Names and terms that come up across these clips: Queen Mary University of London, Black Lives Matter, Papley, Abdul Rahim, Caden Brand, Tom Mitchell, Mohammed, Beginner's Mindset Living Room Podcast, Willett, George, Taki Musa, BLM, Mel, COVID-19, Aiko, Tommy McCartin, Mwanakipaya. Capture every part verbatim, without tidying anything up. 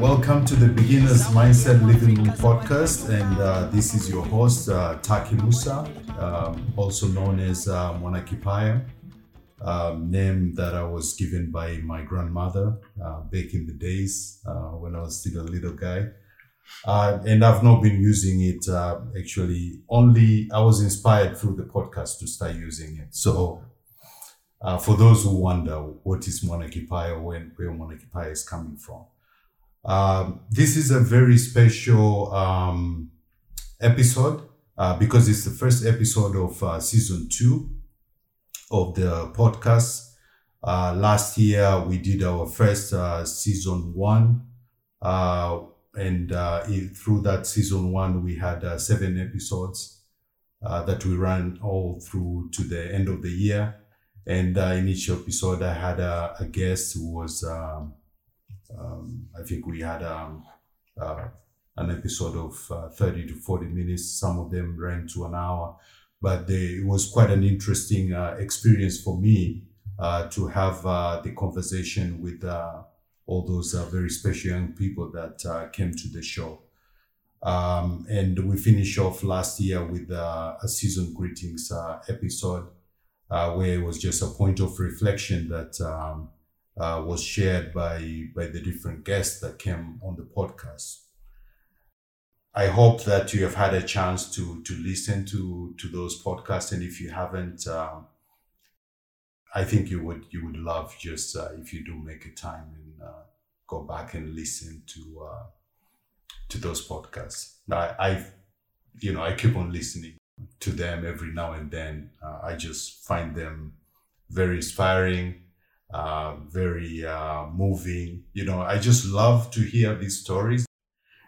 Welcome to the Beginner's Mindset Living Room Podcast, and uh, this is your host, uh, Taki Musa, um, also known as uh, Mwanakipaya, um, name that I was given by my grandmother uh, back in the days uh, when I was still a little guy. Uh, and I've not been using it, uh, actually, only I was inspired through the podcast to start using it. So uh, for those who wonder what is Mwanakipaya, when, where Mwanakipaya is coming from. Uh, this is a very special um, episode uh, because it's the first episode of uh, season two of the podcast. Uh, last year, we did our first uh, season one. Uh, and uh, it, through that season one, we had uh, seven episodes uh, that we ran all through to the end of the year. And uh, in each episode, I had a, a guest who was... Um, Um, I think we had um, uh, an episode of uh, thirty to forty minutes. Some of them ran to an hour, but they, it was quite an interesting uh, experience for me uh, to have uh, the conversation with uh, all those uh, very special young people that uh, came to the show. Um, and we finished off last year with uh, a season greetings uh, episode uh, where it was just a point of reflection that um, Uh, was shared by by the different guests that came on the podcast. I hope that you have had a chance to to listen to to those podcasts, and if you haven't, um, I think you would you would love just uh, if you do make a time and uh, go back and listen to uh, to those podcasts. I I've, you know I keep on listening to them every now and then. Uh, I just find them very inspiring. Uh, very uh, moving. You know, I just love to hear these stories.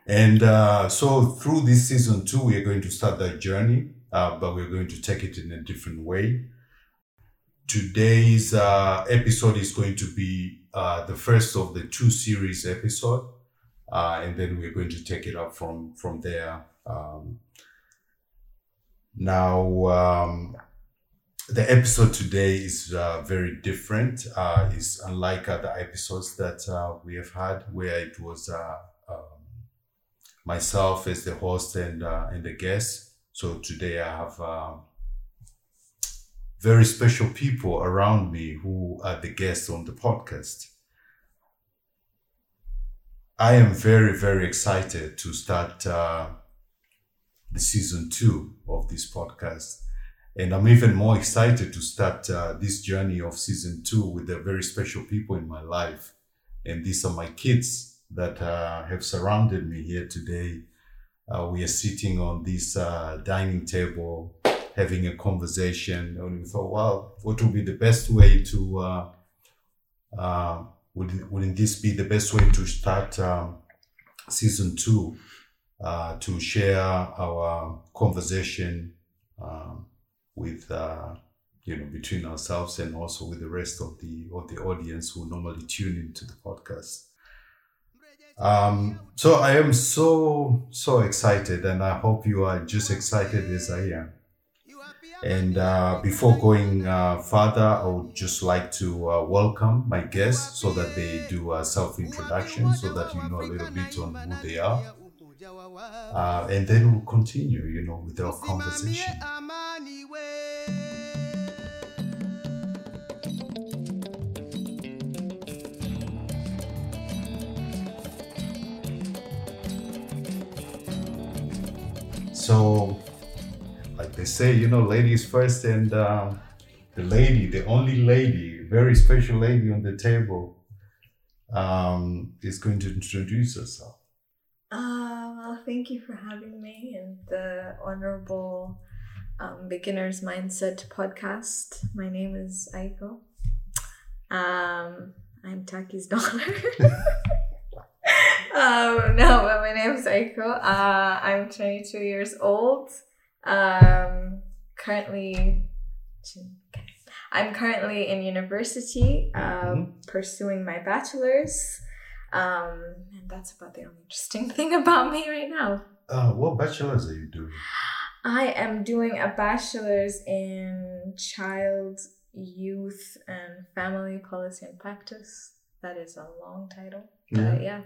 And uh, so through this season two, we are going to start that journey, uh, but we're going to take it in a different way. Today's uh, episode is going to be uh, the first of the two series episode. Uh, and then we're going to take it up from, from there. Um, now, um, The episode today is uh, very different. Uh, it's unlike other episodes that uh, we have had, where it was uh, um, myself as the host and uh, and the guest. So today I have uh, very special people around me who are the guests on the podcast. I am very, very excited to start uh, the season two of this podcast. And I'm even more excited to start uh, this journey of season two with the very special people in my life. And these are my kids that uh, have surrounded me here today. Uh, we are sitting on this uh, dining table, having a conversation. And we thought, wow, what would be the best way to, uh, uh, would, wouldn't this be the best way to start um, season two, uh, to share our conversation um, with uh you know between ourselves and also with the rest of the of the audience who normally tune into the podcast. Um so I am so so excited, and I hope you are just excited as I am. And uh before going uh further, I would just like to uh, welcome my guests so that they do a self-introduction so that you know a little bit on who they are, uh, and then we'll continue you know with our conversation. So, like they say, you know, ladies first, and uh, the lady, the only lady, very special lady on the table, um, is going to introduce herself. Uh, well, thank you for having me and the honorable um, Beginner's Mindset Podcast. My name is Aiko. Um, I'm Taki's daughter. Um, no, but my name is Aiko. Uh, I'm twenty-two years old. Um, currently, I'm currently in university, um, mm-hmm. pursuing my bachelor's. Um, and that's about the only interesting thing about me right now. Uh, what bachelor's are you doing? I am doing a bachelor's in child, youth, and family policy and practice. That is a long title, but yeah. yeah.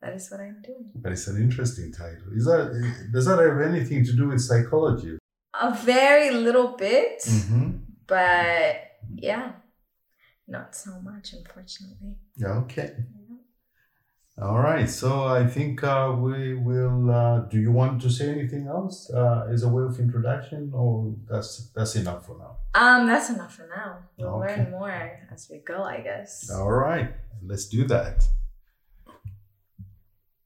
that is what I'm doing. But it's an interesting title. Is that, does that have anything to do with psychology? A very little bit, mm-hmm. but yeah, not so much, unfortunately. Okay. Yeah. All right. So I think uh, we will. Uh, do you want to say anything else uh, as a way of introduction, or that's that's enough for now? Um, that's enough for now. We'll okay. learn more as we go, I guess. All right. Let's do that.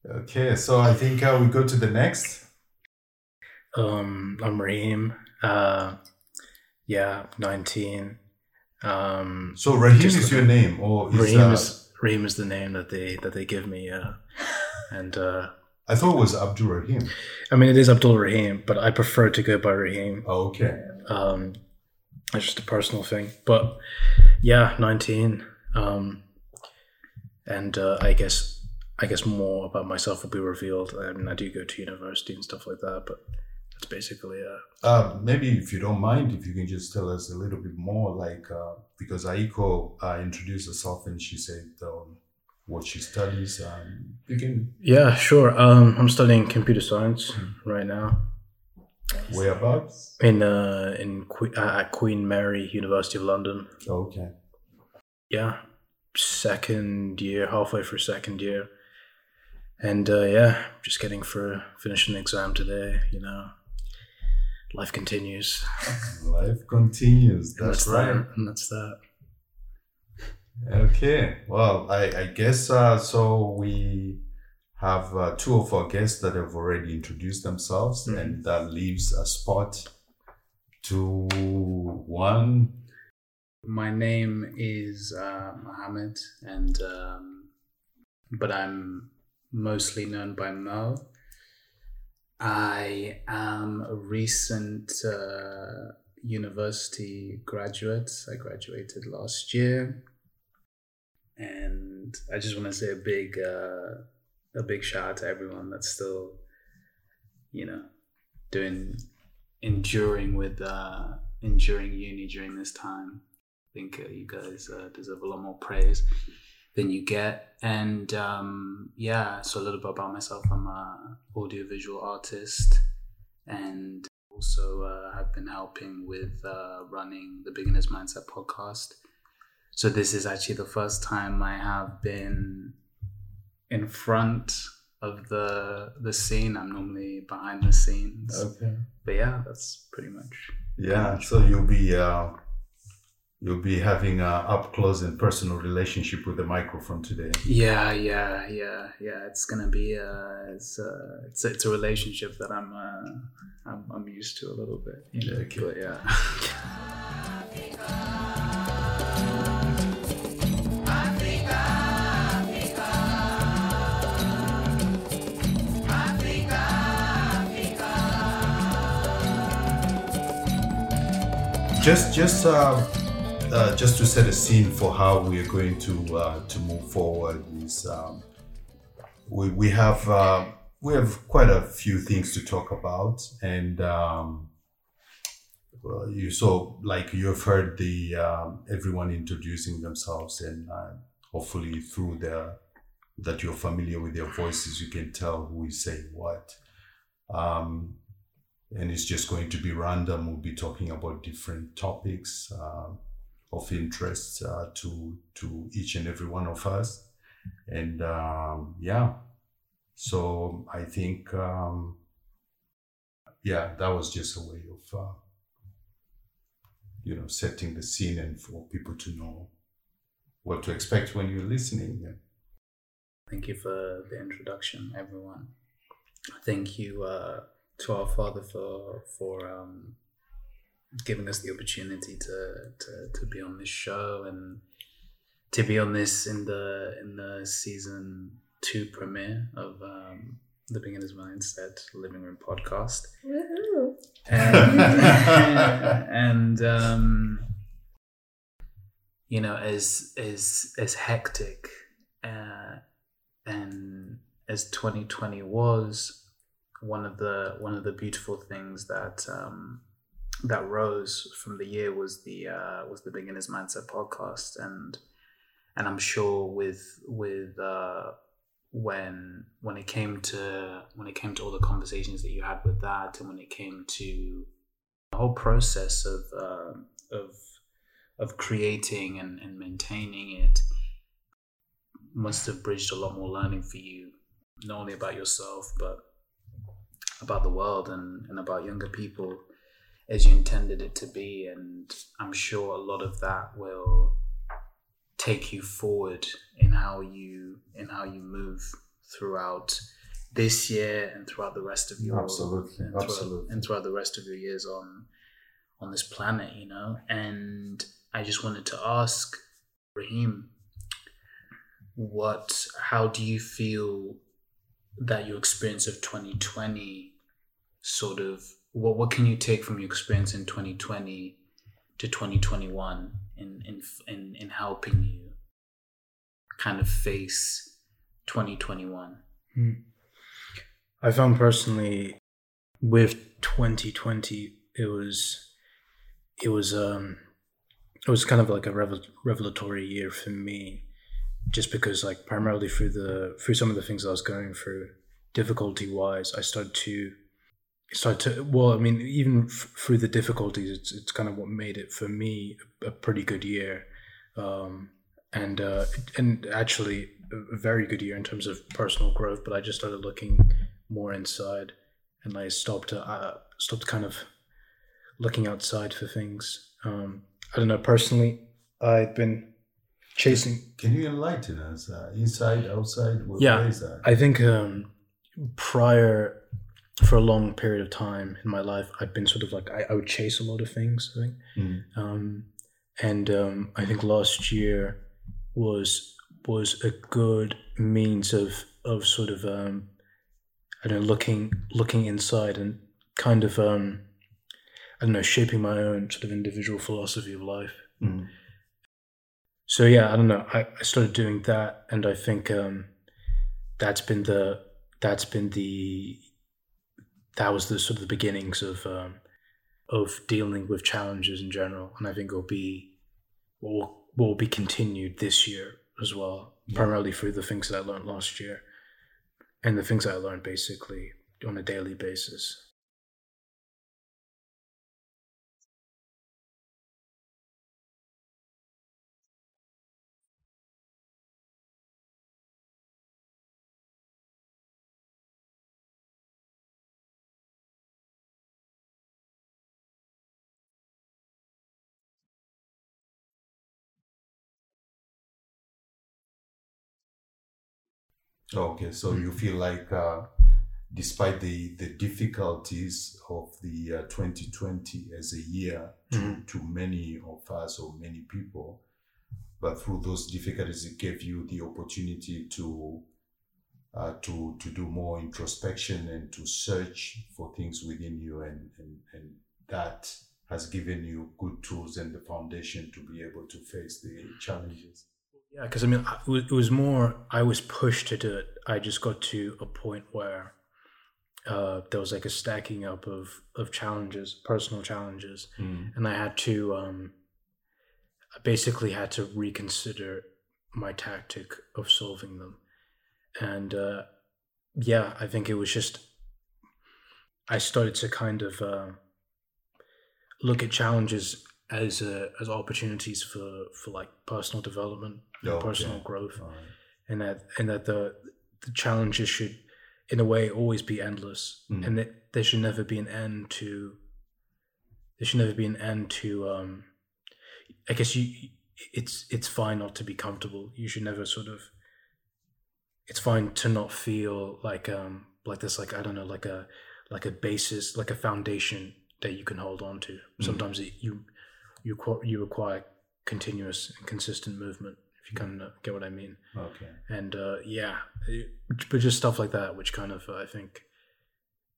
Okay. So I think uh, we go to the next. Um, I'm Rahim. Uh, yeah, nineteen. Um, so Rahim is your name, or is Rahim, uh, is Rahim is the name that they that they give me. Uh, and uh, I thought it was Abdul Rahim. I mean, it is Abdul Rahim, but I prefer to go by Rahim. Oh, okay. Um, it's just a personal thing, but yeah, nineteen. Um, and uh, I guess I guess more about myself will be revealed. I mean, I do go to university and stuff like that, but. Basically, yeah. Uh, maybe if you don't mind, if you can just tell us a little bit more, like uh, because Aiko uh, introduced herself and she said um, what she studies. Um, you can. Yeah, sure. Um, I'm studying computer science right now. Whereabouts? In uh, in que- uh, at Queen Mary University of London. Okay. Yeah, second year, halfway through second year, and uh, yeah, just getting through, finishing the exam today. You know. Life continues. Life continues. That's, that's right. And that's that. Okay. Well, I, I guess uh, so we have uh, two of our guests that have already introduced themselves, mm-hmm. and that leaves a spot to one. My name is uh, Mohammed, and um, but I'm mostly known by Mel. I am a recent uh, university graduate. I graduated last year, and I just want to say a big, uh, a big shout out to everyone that's still, you know, doing, enduring with, uh, enduring uni during this time. I think uh, you guys uh, deserve a lot more praise than you get. And um, yeah, so a little bit about myself. I'm an audiovisual artist, and also uh, have been helping with uh, running the Beginner's Mindset podcast. So this is actually the first time I have been in front of the the scene. I'm normally behind the scenes. Okay. But yeah, that's pretty much. Yeah, pretty much so fun. You'll be... Uh... You'll be having an up-close and personal relationship with the microphone today. Yeah, yeah, yeah, yeah. It's gonna be a it's a, it's, a, it's a relationship that I'm uh, I'm I'm used to a little bit. You know, okay. But yeah. Just just. Uh, Uh, just to set a scene for how we are going to uh, to move forward is um, we we have uh, we have quite a few things to talk about, and um, well, you so like you've heard the um, everyone introducing themselves, and uh, hopefully through their that you're familiar with their voices, you can tell who is saying what. Um, and it's just going to be random. We'll be talking about different topics. Uh, of interest uh, to to each and every one of us. And um, yeah, so I think, um, yeah, that was just a way of, uh, you know, setting the scene and for people to know what to expect when you're listening. Thank you for the introduction, everyone. Thank you uh, to our Father for, for um, giving us the opportunity to, to to be on this show and to be on this in the in the season two premiere of um, the Beginner's Mindset Living Room Podcast. Woohoo! And, and um, you know, as as as hectic uh, and as twenty twenty was, one of the one of the beautiful things that. Um, that rose from the year was the uh, was the Beginner's Mindset podcast, and and I'm sure with with uh, when when it came to when it came to all the conversations that you had with that, and when it came to the whole process of uh, of of creating and, and maintaining it, must have bridged a lot more learning for you, not only about yourself but about the world and, and about younger people as you intended it to be. And I'm sure a lot of that will take you forward in how you in how you move throughout this year and throughout the rest of your absolutely and absolutely throughout, and throughout the rest of your years on on this planet, you know. And I just wanted to ask Rahim, what how do you feel that your experience of twenty twenty sort of what what can you take from your experience in twenty twenty to twenty twenty-one in in in, in helping you kind of face twenty twenty-one? hmm. I found personally with twenty twenty it was it was um it was kind of like a revel- revelatory year for me, just because like primarily through the through some of the things I was going through difficulty wise, I started to start to well I mean even f- through the difficulties, it's it's kind of what made it for me a, a pretty good year, um and uh and actually a very good year in terms of personal growth. But I just started looking more inside, and I stopped uh, stopped kind of looking outside for things. um I don't know, personally I've been chasing. Can you enlighten us? Uh, inside, outside? What yeah, is that? I think um, prior, for a long period of time in my life, I've been sort of like, I, I would chase a lot of things, I think. Mm. Um, and um, I think last year was was a good means of of sort of, um, I don't know, looking, looking inside and kind of, um, I don't know, shaping my own sort of individual philosophy of life. Mm. So yeah, I don't know. I, I started doing that, and I think um, that's been the that's been the that was the sort of the beginnings of um, of dealing with challenges in general, and I think it'll be will will be continued this year as well, yeah. Primarily through the things that I learned last year, and the things that I learned basically on a daily basis. Okay, so you feel like uh, despite the, the difficulties of the uh, twenty twenty as a year to, mm-hmm. to many of us or many people, but through those difficulties it gave you the opportunity to uh, to to do more introspection and to search for things within you, and, and, and that has given you good tools and the foundation to be able to face the challenges. Yeah, because I mean, it was more, I was pushed to do it. I just got to a point where uh, there was like a stacking up of, of challenges, personal challenges. Mm. And I had to, um, I basically had to reconsider my tactic of solving them. And uh, yeah, I think it was just, I started to kind of uh, look at challenges as a, as opportunities for, for like personal development. Oh, personal okay. growth, right. and that and that the the challenges should, in a way, always be endless, mm. and that there should never be an end to. There should never be an end to. Um, I guess you, it's it's fine not to be comfortable. You should never sort of. It's fine to not feel like um like this like I don't know like a like a basis like a foundation that you can hold on to. Mm. Sometimes it, you you you require continuous and consistent movement. If you kind of get what I mean. Okay. And uh, yeah, it, but just stuff like that, which kind of uh, I think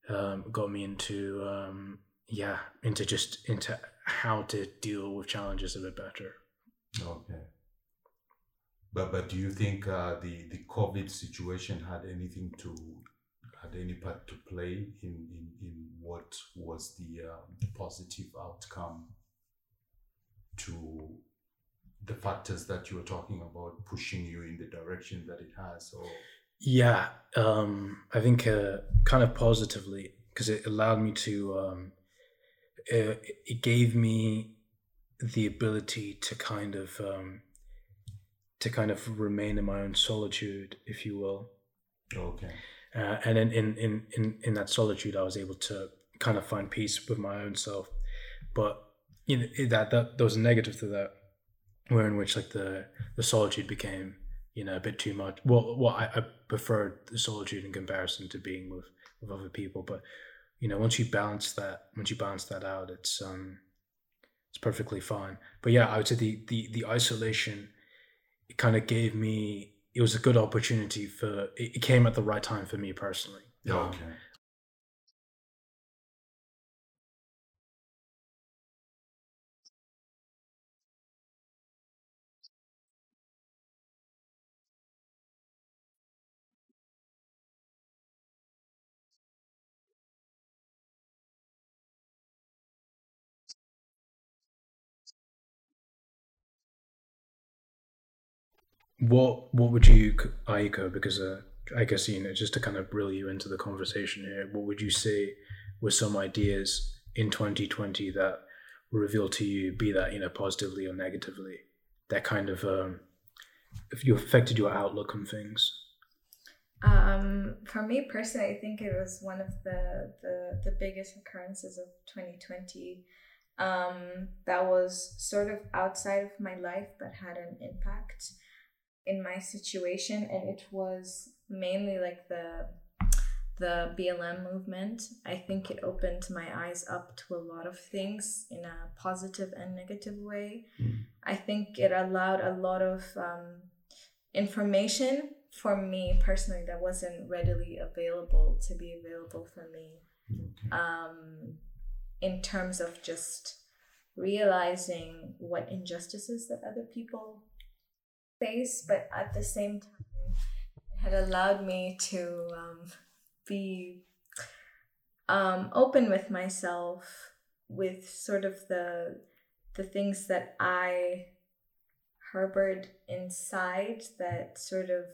um, got me into um, yeah into just into how to deal with challenges a bit better. Okay. But but do you think uh, the the COVID situation had anything to had any part to play in in, in what was the uh, the positive outcome to the factors that you were talking about pushing you in the direction that it has? Or Yeah, um, I think uh, kind of positively, because it allowed me to, um, it, it gave me the ability to kind of, um, to kind of remain in my own solitude, if you will. Okay. Uh, and in, in, in, in, in that solitude, I was able to kind of find peace with my own self. But, you know, that, that there was a negative to that, where in which like the, the solitude became, you know, a bit too much. Well, well I, I preferred the solitude in comparison to being with, with other people. But, you know, once you balance that, once you balance that out, it's, um, it's perfectly fine. But yeah, I would say the, the, the isolation, it kind of gave me, it was a good opportunity for, it came at the right time for me personally. Yeah, okay. Um, What what would you, Aiko, because uh, I guess, you know, just to kind of reel you into the conversation here, what would you say were some ideas in twenty twenty that were revealed to you, be that, you know, positively or negatively, that kind of, um, if you affected your outlook on things? Um, for me personally, I think it was one of the, the, the biggest occurrences of twenty twenty um, that was sort of outside of my life but had an impact in my situation, and it was mainly like the the B L M movement. I think it opened my eyes up to a lot of things in a positive and negative way. Mm. I think it allowed a lot of um, information for me personally that wasn't readily available to be available for me. Okay. Um, in terms of just realizing what injustices that other people face, but at the same time it had allowed me to um, be um, open with myself, with sort of the the things that I harbored inside that sort of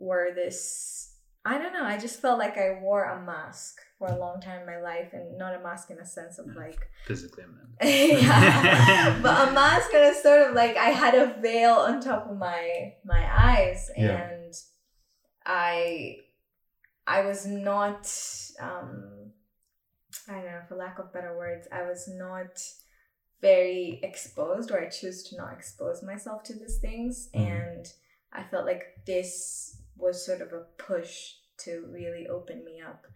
were this, I don't know, I just felt like I wore a mask for a long time in my life, and not a mask in a sense of like physically, yeah, but a mask in a sort of like I had a veil on top of my my eyes, yeah. And I I was not um, I don't know, for lack of better words, I was not very exposed, or I choose to not expose myself to these things, mm. and I felt like this was sort of a push to really open me up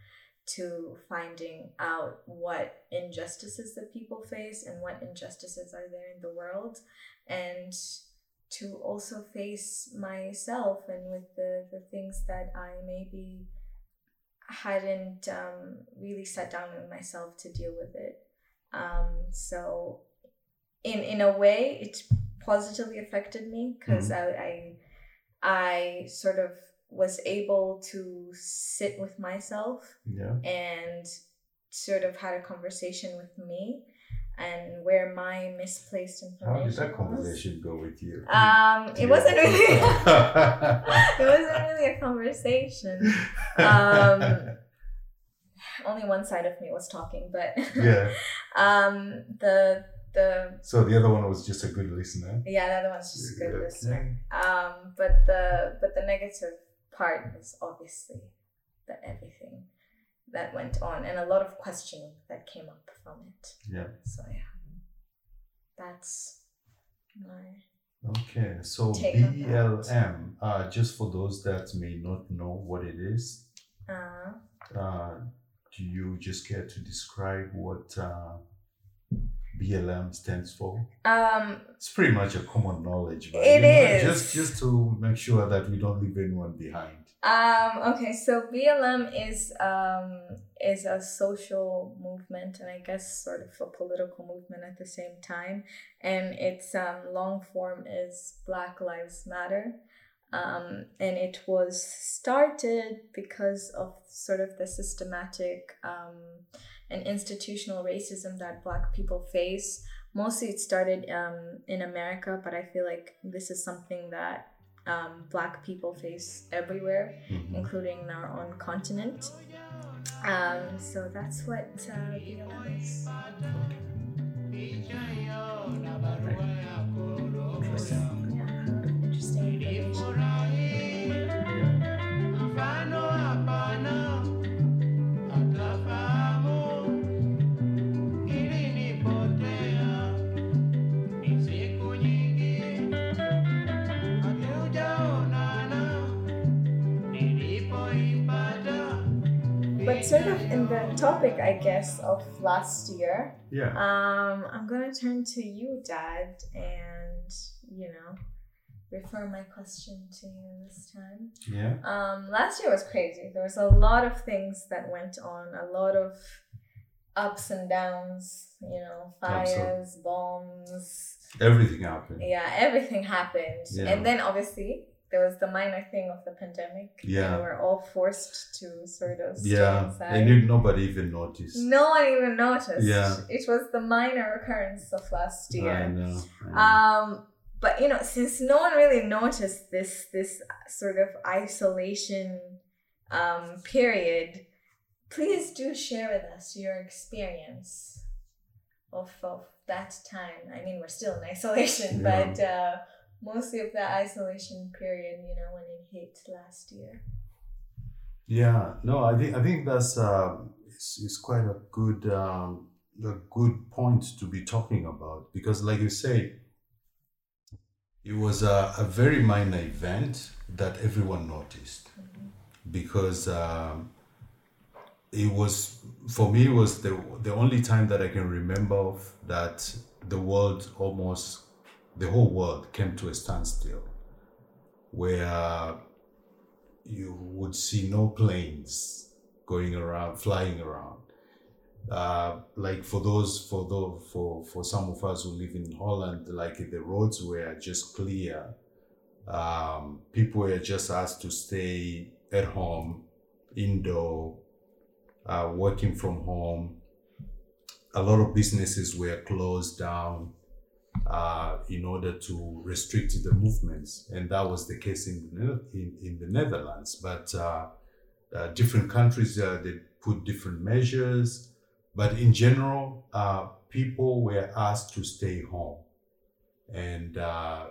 to finding out what injustices that people face and what injustices are there in the world, and to also face myself and with the, the things that I maybe hadn't um, really sat down with myself to deal with it. Um, so in in a way, it positively affected me, because mm-hmm. I, I I sort of was able to sit with myself, yeah. and sort of had a conversation with me and where my misplaced information. How did that conversation was. go with you? Um, it yeah. wasn't really it wasn't really a conversation. Um, only one side of me was talking, but yeah. um, the the so the other one was just a good listener. Yeah, the other one's just a good yeah. listener. Um, but the but the negative part was obviously that everything that went on, and a lot of questioning that came up from it. Yeah. So yeah, that's my okay. So B L M, uh, just for those that may not know what it is, uh, uh, do you just care to describe what uh, B L M stands for? Um, it's pretty much a common knowledge, but it is. Know, just just to make sure that we don't leave anyone behind. Um, okay, so B L M is um, is a social movement, and I guess sort of a political movement at the same time. And its um, long form is Black Lives Matter, um, and it was started because of sort of the systematic Um, and institutional racism that Black people face. Mostly it started um, in America, but I feel like this is something that um, Black people face everywhere, mm-hmm. including our own continent. Um, so that's what uh, you know is. Interesting. Yeah, interesting. But sort of in the topic, I guess, of last year, yeah. um, I'm going to turn to you, Dad, and, you know, refer my question to you this time. Yeah. Um, last year was crazy. There was a lot of things that went on, a lot of ups and downs, you know, fires, Absolutely. bombs. Everything happened. Yeah, everything happened. Yeah. And then, obviously, there was the minor thing of the pandemic. Yeah. And we're all forced to sort of stay yeah. inside. And nobody even noticed. No one even noticed. Yeah. It was the minor occurrence of last year. I know. I know. Um, but, you know, since no one really noticed this this sort of isolation um, period, please do share with us your experience of, of that time. I mean, we're still in isolation, yeah. but... Uh, mostly of that isolation period, you know, when it hit last year. Yeah, no, I think I think that's uh, it's, it's quite a good um, a good point to be talking about, because, like you say, it was a, a very minor event that everyone noticed, mm-hmm. because um, it was for me it was the the only time that I can remember of that the world almost. The whole world came to a standstill, where you would see no planes going around, flying around. Uh, like for those, for the, for for some of us who live in Holland, like the roads were just clear. Um, people were just asked to stay at home, indoor, uh, working from home. A lot of businesses were closed down. Uh, in order to restrict the movements, and that was the case in the, in, in the Netherlands. But uh, uh, different countries uh, they put different measures. But in general, uh, people were asked to stay home, and uh,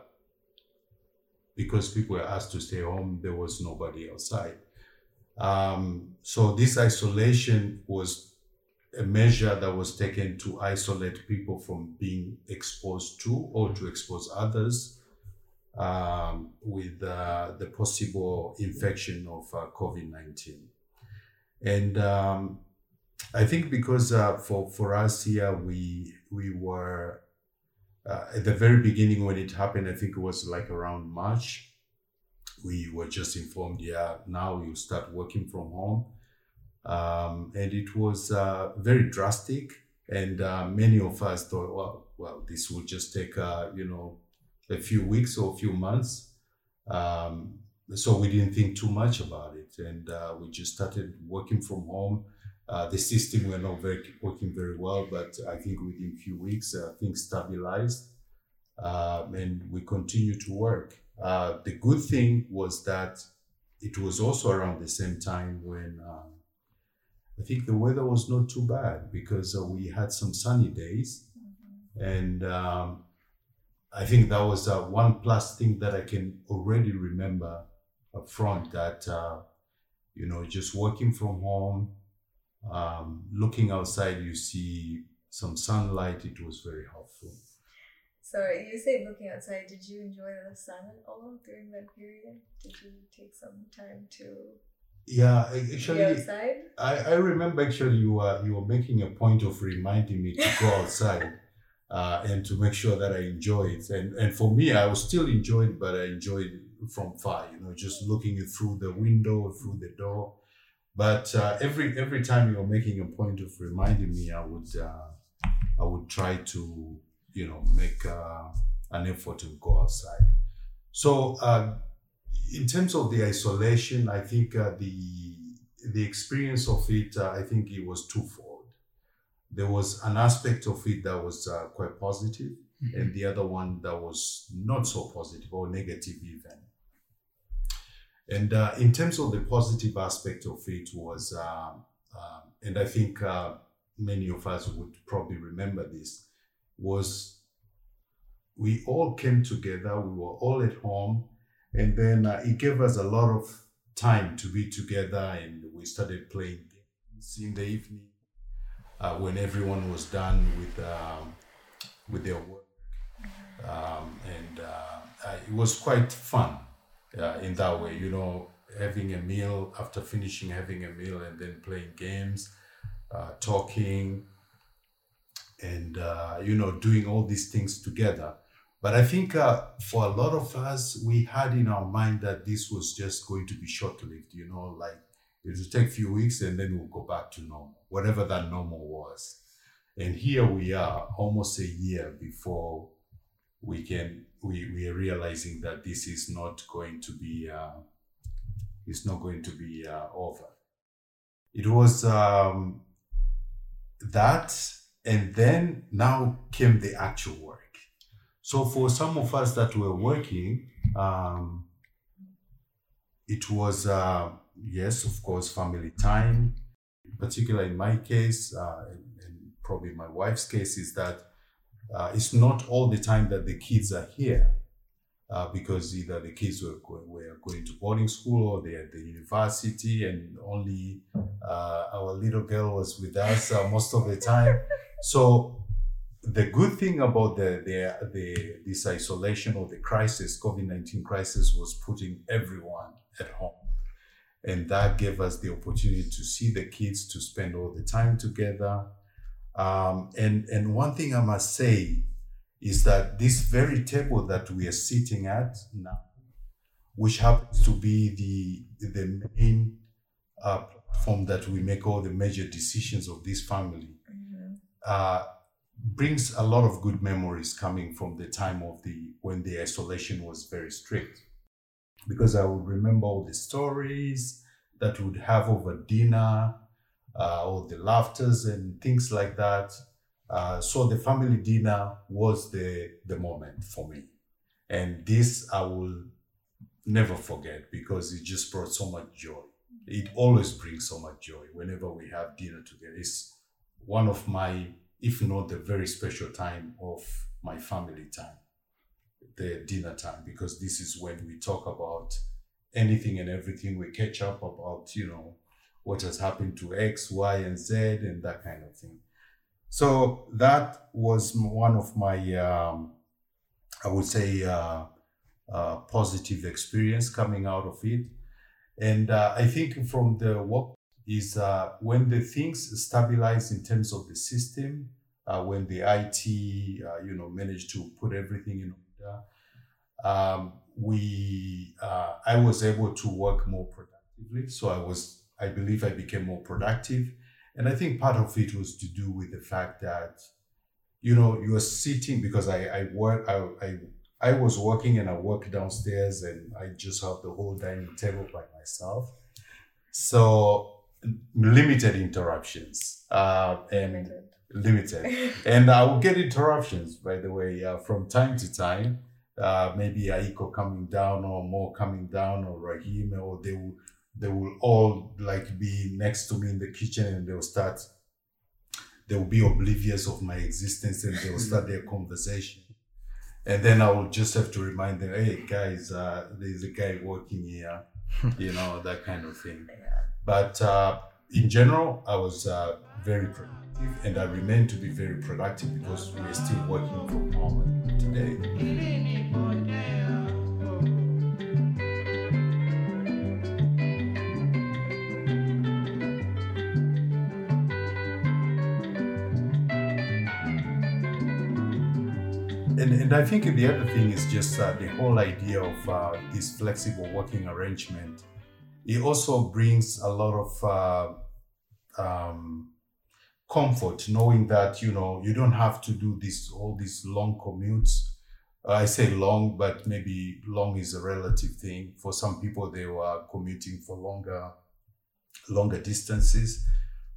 because people were asked to stay home, there was nobody outside. Um, so this isolation was a measure that was taken to isolate people from being exposed to or to expose others um, with uh, the possible infection of uh, COVID nineteen. And um, I think because uh, for, for us here, we, we were uh, at the very beginning when it happened, I think it was like around March, we were just informed, yeah, now you start working from home. Um, and it was uh, very drastic, and uh, many of us thought, well, well, this will just take, uh, you know, a few weeks or a few months. Um, so we didn't think too much about it, and uh, we just started working from home. Uh, the system were not very, working very well, but I think within a few weeks uh, things stabilized, uh, and we continued to work. Uh, the good thing was that it was also around the same time when. Uh, I think the weather was not too bad because uh, we had some sunny days, mm-hmm. and um, I think that was uh, one plus thing that I can already remember up front, that uh, you know, just working from home, um, looking outside, you see some sunlight. It was very helpful. So you say looking outside. Did you enjoy the sun at all during that period? Did you take some time to? Yeah, actually, I, I remember actually you uh, you were making a point of reminding me to go outside uh, and to make sure that I enjoy it. And and for me, I was still enjoying, but I enjoyed from far, you know, just looking through the window, through the door. But uh, every every time you were making a point of reminding me, I would uh, I would try to, you know, make uh, an effort to go outside. So. Uh, In terms of the isolation, I think uh, the the experience of it, uh, I think it was twofold. There was an aspect of it that was uh, quite positive, mm-hmm. and the other one that was not so positive or negative even. And uh, in terms of the positive aspect of it was, uh, uh, and I think uh, many of us would probably remember this, was we all came together, we were all at home, and then uh, it gave us a lot of time to be together, and we started playing games in the evening uh, when everyone was done with, uh, with their work. Um, and uh, it was quite fun. Uh, in that way, you know, having a meal, after finishing having a meal and then playing games, uh, talking, and, uh, you know, doing all these things together. But I think uh, for a lot of us, we had in our mind that this was just going to be short-lived, you know, like it will take a few weeks and then we'll go back to normal, whatever that normal was. And here we are almost a year before we can we we are realizing that this is not going to be uh, it's not going to be uh, over. It was um, that, and then now came the actual work. So for some of us that were working, um, it was uh, yes, of course, family time. Particularly in my case, uh, and, and probably my wife's case, is that. Uh, it's not all the time that the kids are here uh, because either the kids were, were going to boarding school or they're at the university, and only uh, our little girl was with us uh, most of the time. So the good thing about the, the, the this isolation or the crisis, COVID nineteen crisis, was putting everyone at home. And that gave us the opportunity to see the kids, to spend all the time together. Um, and, and one thing I must say is that this very table that we are sitting at now, which happens to be the, the main uh, platform that we make all the major decisions of this family, mm-hmm. uh, brings a lot of good memories coming from the time of the, when the isolation was very strict. Because I would remember all the stories that we'd have over dinner, Uh, all the laughters and things like that. Uh, so the family dinner was the, the moment for me. And this I will never forget because it just brought so much joy. It always brings so much joy whenever we have dinner together. It's one of my, if not the very special time of my family time, the dinner time, because this is when we talk about anything and everything. We catch up about, you know, what has happened to X, Y, and Z, and that kind of thing. So that was one of my, um, I would say, uh, uh, positive experience coming out of it. And uh, I think from the work is uh, when the things stabilize in terms of the system, uh, when the I T, uh, you know, managed to put everything in order, um, we, uh, I was able to work more productively. So I was. I believe I became more productive. And I think part of it was to do with the fact that, you know, you are sitting, because I I work, I, I I was working and I work downstairs and I just have the whole dining table by myself. So limited interruptions uh, and limited. limited. And I will get interruptions, by the way, uh, from time to time, uh, maybe Aiko coming down or Mo coming down or Rahim, or they will, They will all like be next to me in the kitchen and they'll start, they'll be oblivious of my existence and they'll start their conversation. And then I will just have to remind them, hey guys, uh, there's a guy working here, you know, that kind of thing. But uh, in general, I was uh, very productive and I remain to be very productive because we're still working from home today. And, and I think the other thing is just uh, the whole idea of uh, this flexible working arrangement. It also brings a lot of uh, um, comfort, knowing that, you know, you don't have to do this all these long commutes. Uh, I say long, but maybe long is a relative thing. For some people, they were commuting for longer, longer distances.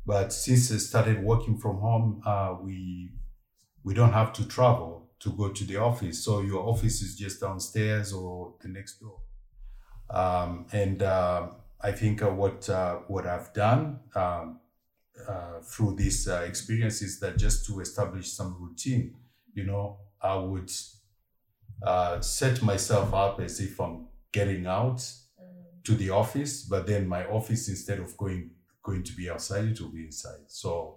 But since I started working from home, uh, we we don't have to travel to go to the office. So your office is just downstairs or the next door. Um, and uh, I think uh, what uh, what I've done um, uh, through this uh, experience is that just to establish some routine, you know, I would uh, set myself up as if I'm getting out to the office, but then my office, instead of going going to be outside, it will be inside. So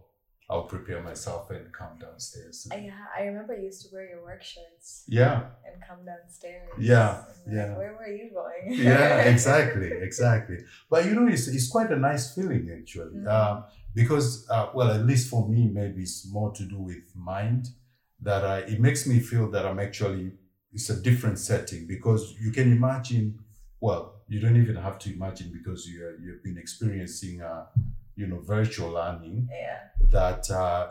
I'll prepare myself and come downstairs. I, I remember you used to wear your work shirts. Yeah. And come downstairs. Yeah. Yeah. Like, where were you going? Yeah, exactly. Exactly. But you know, it's it's quite a nice feeling actually. Mm-hmm. Um, because, uh, well, at least for me, maybe it's more to do with mind, that I, it makes me feel that I'm actually, it's a different setting, because you can imagine, well, you don't even have to imagine, because you are, you've been experiencing uh, you know, virtual learning, yeah. that uh,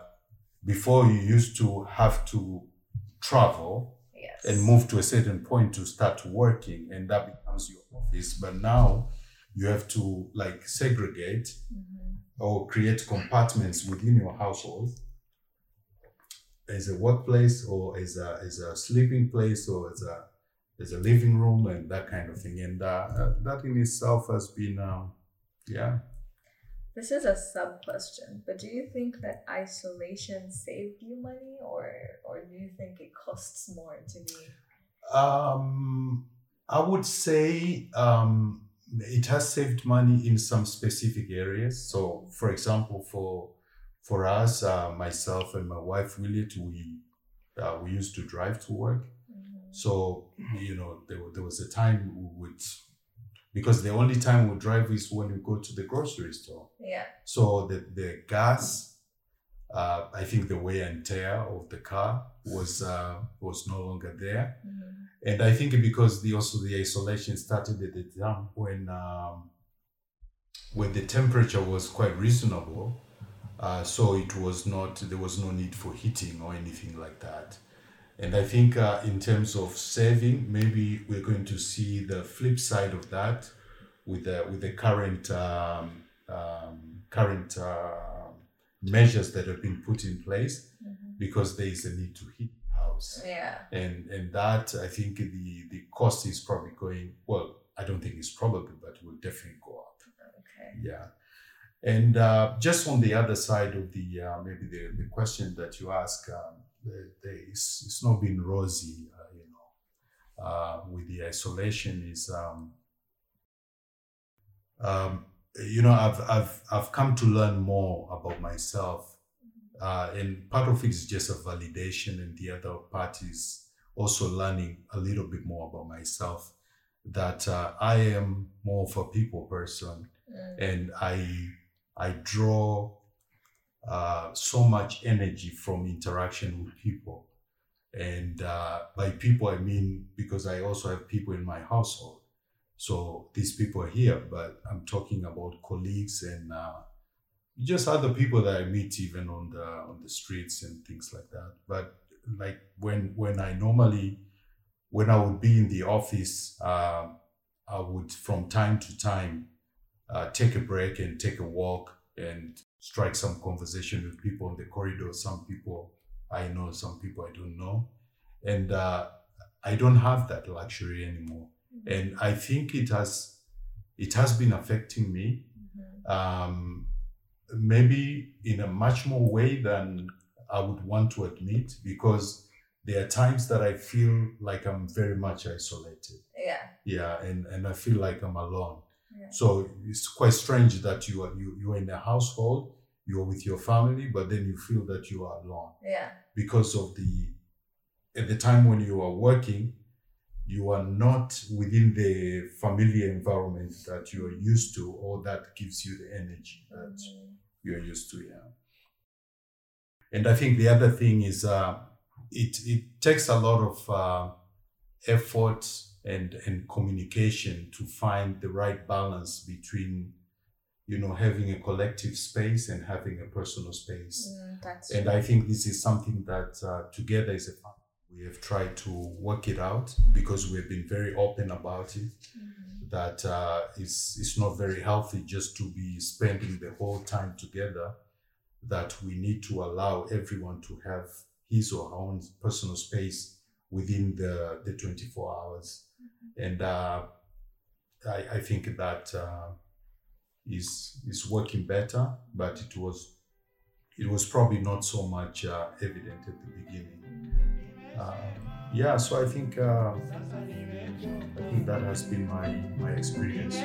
before you used to have to travel yes. and move to a certain point to start working, and that becomes your office. But now you have to like segregate mm-hmm. or create compartments within your household as a workplace, or as a as a sleeping place, or as a as a living room, and that kind of thing. And uh, that in itself has been, uh, yeah. This is a sub question, but do you think that isolation saved you money, or or do you think it costs more to be? Um, I would say um, it has saved money in some specific areas. So, for example, for for us, uh, myself and my wife Willett, we uh, we used to drive to work. Mm-hmm. So you know, there there was a time we would. Because the only time we drive is when we go to the grocery store. Yeah. So the, the gas, uh, I think the wear and tear of the car was uh, was no longer there. Mm-hmm. And I think because the also the isolation started at the time when um, when the temperature was quite reasonable. Uh, so it was not, there was no need for heating or anything like that. And I think uh, in terms of saving, maybe we're going to see the flip side of that with the with the current um, um, current uh, measures that have been put in place, mm-hmm. because there is a need to heat the house. Yeah. And and that, I think the the cost is probably going, well, I don't think it's probably, but it will definitely go up. Okay. Yeah. And uh, just on the other side of the uh, maybe the, the question that you ask. Um, The, the, it's, it's not been rosy, uh, you know, uh, with the isolation is, um, um, you know, I've, I've, I've come to learn more about myself, uh, and part of it is just a validation, and the other part is also learning a little bit more about myself, that uh, I am more of a people person, mm. and I, I draw Uh, so much energy from interaction with people, and uh, by people I mean, because I also have people in my household, so these people are here, but I'm talking about colleagues and uh, just other people that I meet even on the on the streets and things like that. But like when when I normally when I would be in the office, uh, I would from time to time uh, take a break and take a walk and strike some conversation with people in the corridor. Some people I know, some people I don't know. And uh, I don't have that luxury anymore. Mm-hmm. And I think it has it has been affecting me, mm-hmm. um, maybe in a much more way than I would want to admit, because there are times that I feel like I'm very much isolated. Yeah. Yeah, and, and I feel like I'm alone. Yeah. So it's quite strange that you are you you're in a household, you're with your family, but then you feel that you are alone. Yeah. Because of the at the time when you are working, you are not within the familiar environment that you are used to, or that gives you the energy that mm-hmm. you're used to. Yeah. And I think the other thing is uh, it it takes a lot of uh, effort. And, and communication to find the right balance between, you know, having a collective space and having a personal space. Mm, that's and true. I think this is something that uh, together as a family, we have tried to work it out, because we've been very open about it, mm-hmm. that uh, it's, it's not very healthy just to be spending the whole time together, that we need to allow everyone to have his or her own personal space within the, the twenty-four hours. Mm-hmm. And uh, I, I think that uh, is is working better, but it was it was probably not so much uh, evident at the beginning. Uh, yeah, so I think uh, I think that has been my my experience. Um,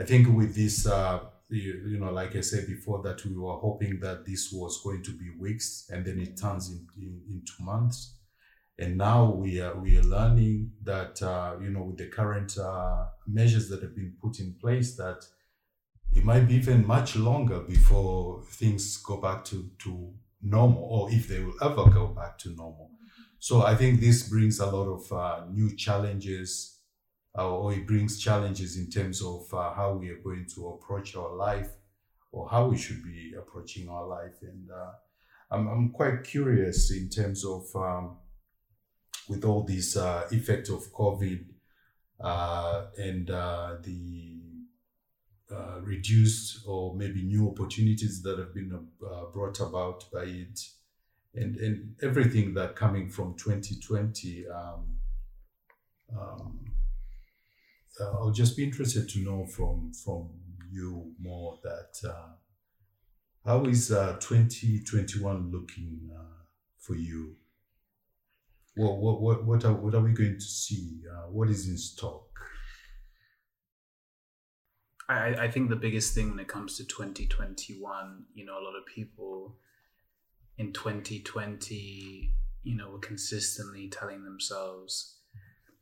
I think with this, uh, you, you know, like I said before, that we were hoping that this was going to be weeks, and then it turns in, in, into months. And now we are we are learning that uh, you know, with the current uh, measures that have been put in place, that it might be even much longer before things go back to, to normal, or if they will ever go back to normal. So I think this brings a lot of uh, new challenges. Uh, or it brings challenges in terms of uh, how we are going to approach our life, or how we should be approaching our life. And uh, I'm, I'm quite curious in terms of um, with all these uh, effect of COVID uh, and uh, the uh, reduced or maybe new opportunities that have been uh, brought about by it, and, and everything that coming from twenty twenty, um, um, Uh, I'll just be interested to know from from you more that uh, how is uh, twenty twenty-one looking uh, for you? What what what what are what are we going to see? Uh, what is in stock? I, I think the biggest thing when it comes to twenty twenty-one, you know, a lot of people in twenty twenty, you know, were consistently telling themselves,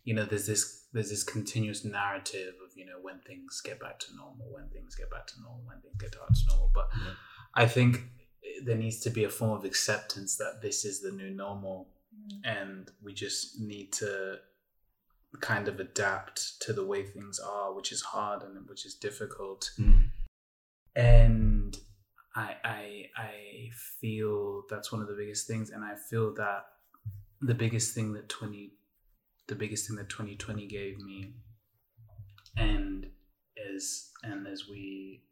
you know, there's this. There's this continuous narrative of, you know, when things get back to normal, when things get back to normal, when things get back to normal. But yeah. I think there needs to be a form of acceptance that this is the new normal, and we just need to kind of adapt to the way things are, which is hard and which is difficult. Mm. And I, I, I feel that's one of the biggest things. And I feel that the biggest thing that 20... the biggest thing that twenty twenty gave me, and as and as we,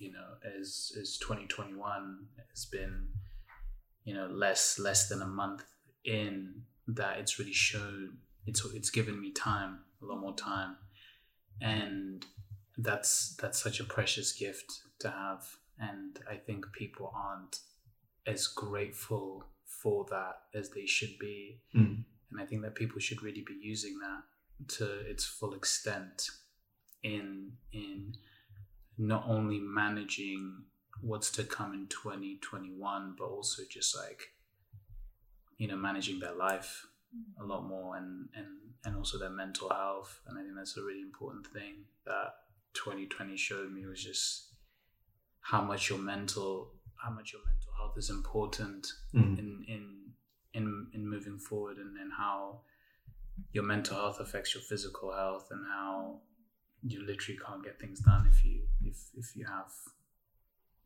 you know, as as twenty twenty-one has been, you know, less less than a month in, that it's really shown, it's it's given me time, a lot more time, and that's that's such a precious gift to have, and I think people aren't as grateful for that as they should be. Mm. And I think that people should really be using that to its full extent in in not only managing what's to come in twenty twenty-one, but also just like, you know, managing their life a lot more, and, and, and also their mental health. And I think that's a really important thing that twenty twenty showed me, was just how much your mental how much your mental health is important. Mm. in in In, in moving forward, and, and how your mental health affects your physical health, and how you literally can't get things done if you if if you have,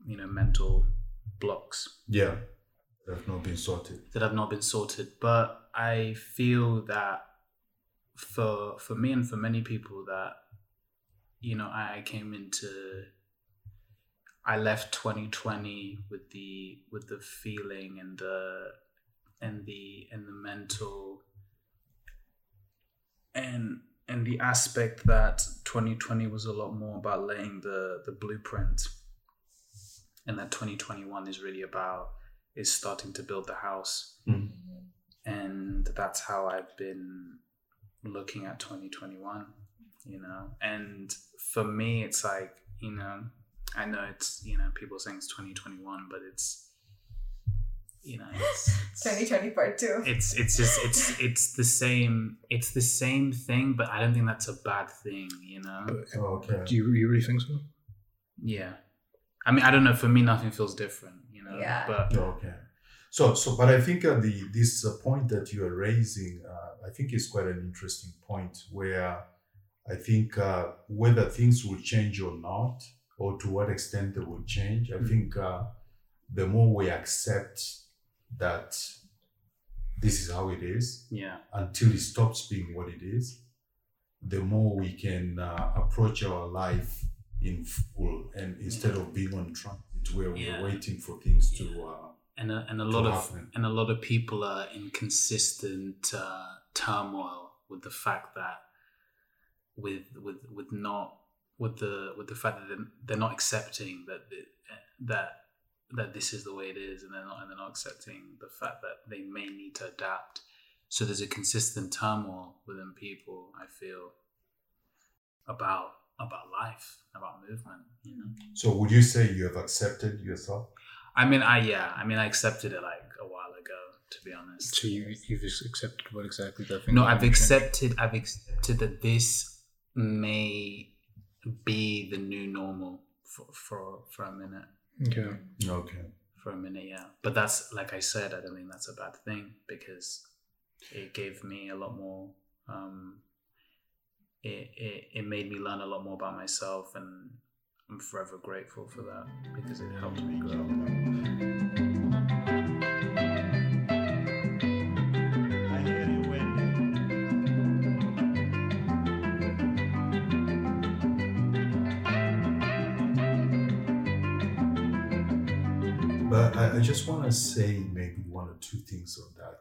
you know, mental blocks. Yeah, that have not been sorted. That have not been sorted. But I feel that for for me and for many people, that, you know, I, I came into I left twenty twenty with the with the feeling and the and the and the mental and and the aspect that twenty twenty was a lot more about laying the the blueprint, and that twenty twenty-one is really about is starting to build the house. Mm. And that's how I've been looking at twenty twenty-one, you know. And for me, it's like, you know, I know it's, you know, people saying it's twenty twenty-one, but it's, you know, it's, it's twenty twenty part two. It's it's just it's it's the same it's the same thing, but I don't think that's a bad thing, you know. But, okay. Do you, you really think so? Yeah, I mean, I don't know. For me, nothing feels different, you know. Yeah. But okay. So so, but I think uh, the this uh, point that you are raising, uh, I think is quite an interesting point, where I think uh, whether things will change or not, or to what extent they will change. I mm-hmm. think uh, the more we accept that this is how it is, yeah, until it stops being what it is, the more we can uh, approach our life in full, and instead yeah. of being on transit where yeah. we're waiting for things yeah. to uh, and a, and a lot of happen. And a lot of people are in consistent uh, turmoil with the fact that with with with not with the with the fact that they're not accepting that that that this is the way it is, and they're not and they're not accepting the fact that they may need to adapt. So there's a consistent turmoil within people, I feel, about about life, about movement, you know. So would you say you have accepted yourself? I mean, I yeah. I mean, I accepted it like a while ago, to be honest. So you you've accepted what exactly? That thing no, I've accepted. I've accepted that this may be the new normal for for, for a minute. Okay. Okay. For a minute, yeah. But that's, like I said, I don't think that's a bad thing, because it gave me a lot more. Um, it, it it made me learn a lot more about myself, and I'm forever grateful for that, because it helped me grow. I hear you, Wendy. But I, I just want to say maybe one or two things on that.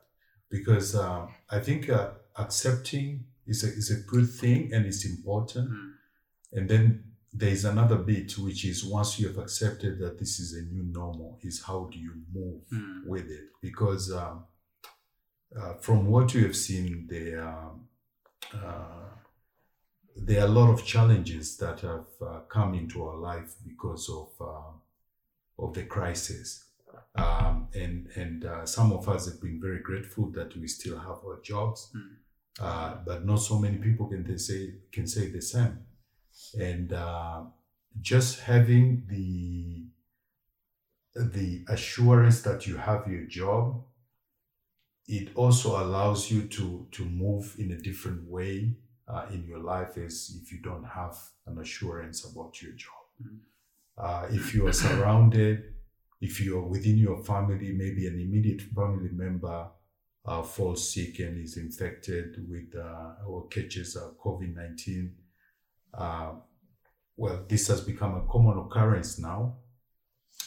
Because um, I think uh, accepting is a, is a good thing, and it's important. Mm. And then there's another bit, which is once you have accepted that this is a new normal, is how do you move mm. with it? Because um, uh, from what you have seen, there, um, uh, there are a lot of challenges that have uh, come into our life because of, uh, of the crisis. Um, and and uh, some of us have been very grateful that we still have our jobs, mm. uh, but not so many people can they say can say the same. And uh, just having the the assurance that you have your job, it also allows you to to move in a different way uh, in your life as if you don't have an assurance about your job. Mm. Uh, if you are surrounded. If you're within your family, maybe an immediate family member uh, falls sick and is infected with uh, or catches uh, COVID nineteen. Uh, well, this has become a common occurrence now.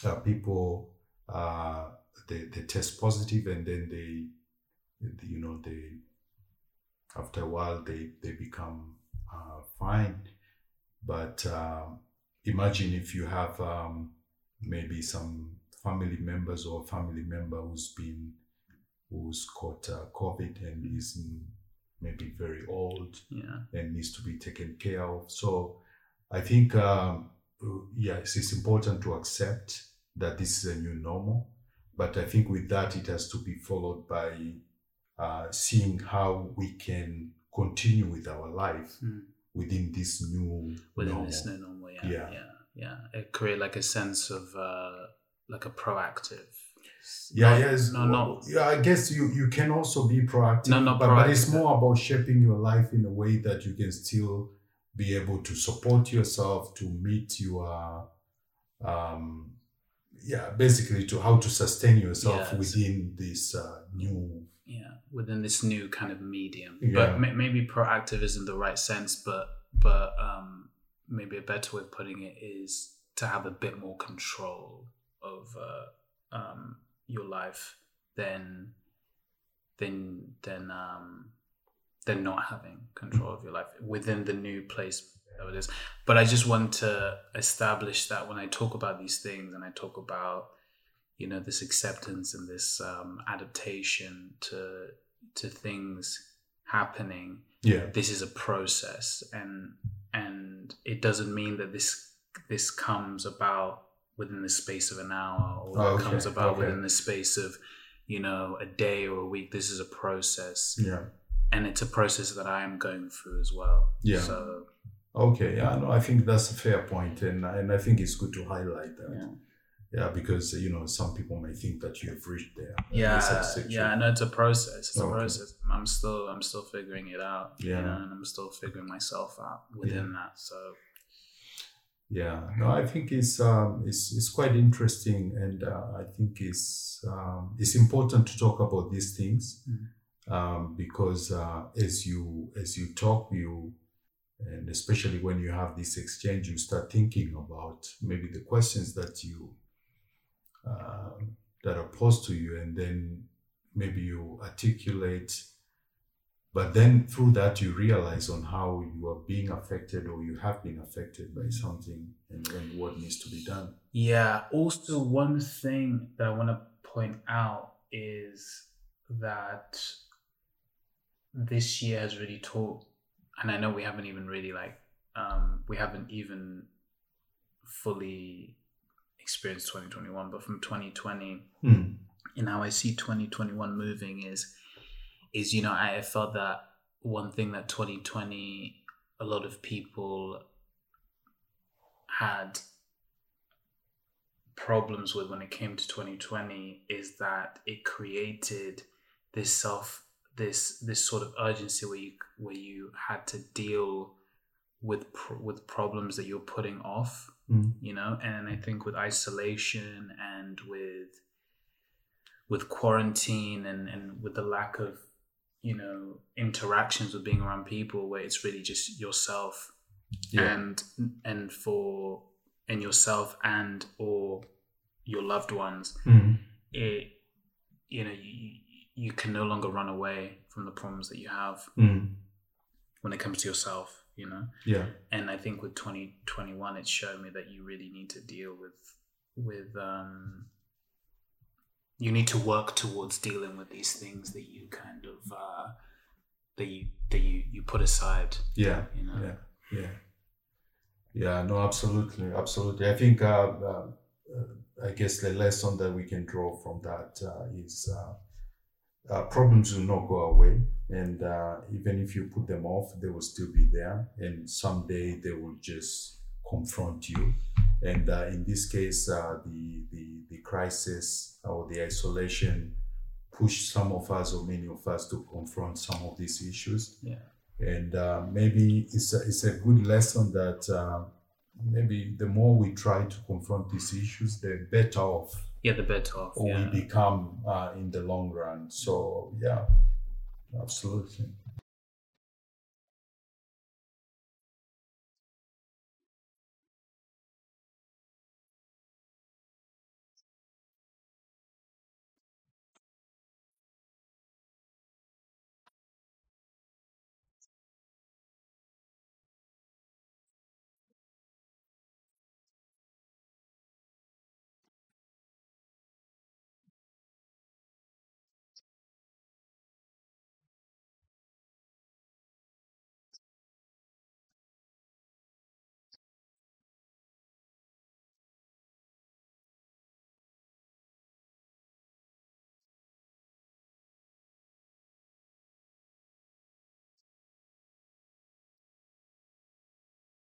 Uh, people uh, they they test positive, and then they, you know, they after a while they they become uh, fine. But uh, imagine if you have um, maybe some family members or family member who's been who's caught uh, COVID and is maybe very old yeah. and needs to be taken care of. So I think um, yes, it's important to accept that this is a new normal, but I think with that it has to be followed by uh, seeing how we can continue with our life mm. within this new within normal. This new normal, yeah. yeah. yeah. Yeah, it create like a sense of uh, like a proactive. Yeah, yes. No, well, not. Yeah, I guess you, you can also be proactive. No, not but, proactive. But it's more about shaping your life in a way that you can still be able to support yourself, to meet your, um, yeah, basically to how to sustain yourself yeah, within this uh, new. Yeah, within this new kind of medium. Yeah. But ma- maybe proactive isn't the right sense, but but. Um, maybe a better way of putting it is to have a bit more control over um, your life than than than um, than not having control of your life within the new place that it is. But I just want to establish that when I talk about these things and I talk about, you know, this acceptance and this um, adaptation to to things happening. Yeah, this is a process, and. And it doesn't mean that this this comes about within the space of an hour, or oh, okay. comes about okay. within the space of, you know, a day or a week. This is a process, yeah, and it's a process that I am going through as well. Yeah. So, okay, yeah, no, I think that's a fair point, and and I think it's good to highlight that. Yeah. Yeah, because, you know, some people may think that you've reached there. Yeah, yeah, no, it's a process. It's a okay. process. I'm still, I'm still figuring it out. Yeah, you know, and I'm still figuring myself out within yeah. that. So, Yeah, no, I think it's um, it's it's quite interesting, and uh, I think it's um, it's important to talk about these things mm. um, because uh, as you as you talk, you and especially when you have this exchange, you start thinking about maybe the questions that you uh, that are posed to you, and then maybe you articulate. But then through that, you realize on how you are being affected or you have been affected by something and, and what needs to be done. Yeah. Also, one thing that I want to point out is that this year has really taught, and I know we haven't even really like, um, we haven't even fully experienced twenty twenty-one, but from twenty twenty hmm. and how I see twenty twenty-one moving is, is, you know, I felt that one thing that twenty twenty, a lot of people had problems with when it came to twenty twenty is that it created this self, this this sort of urgency where you where you had to deal with with problems that you're putting off, mm. you know, and I think with isolation and with with quarantine and and with the lack of, you know, interactions with being around people where it's really just yourself yeah. and and for and yourself and or your loved ones mm. it you know you you can no longer run away from the problems that you have mm. when it comes to yourself, you know yeah and I think with twenty twenty-one it showed me that you really need to deal with with um you need to work towards dealing with these things that you kind of uh, that you that you, you put aside. Yeah, you know? yeah, yeah, yeah. No, absolutely, absolutely. I think uh, uh, I guess the lesson that we can draw from that uh, is uh, uh, problems will not go away, and uh, even if you put them off, they will still be there, and someday they will just confront you. And uh, in this case, uh, the, the the crisis or the isolation pushed some of us or many of us to confront some of these issues. Yeah. And uh, maybe it's a, it's a good lesson that uh, maybe the more we try to confront these issues, the better off. Yeah, the better off. Or yeah. we become uh, in the long run. So yeah, absolutely.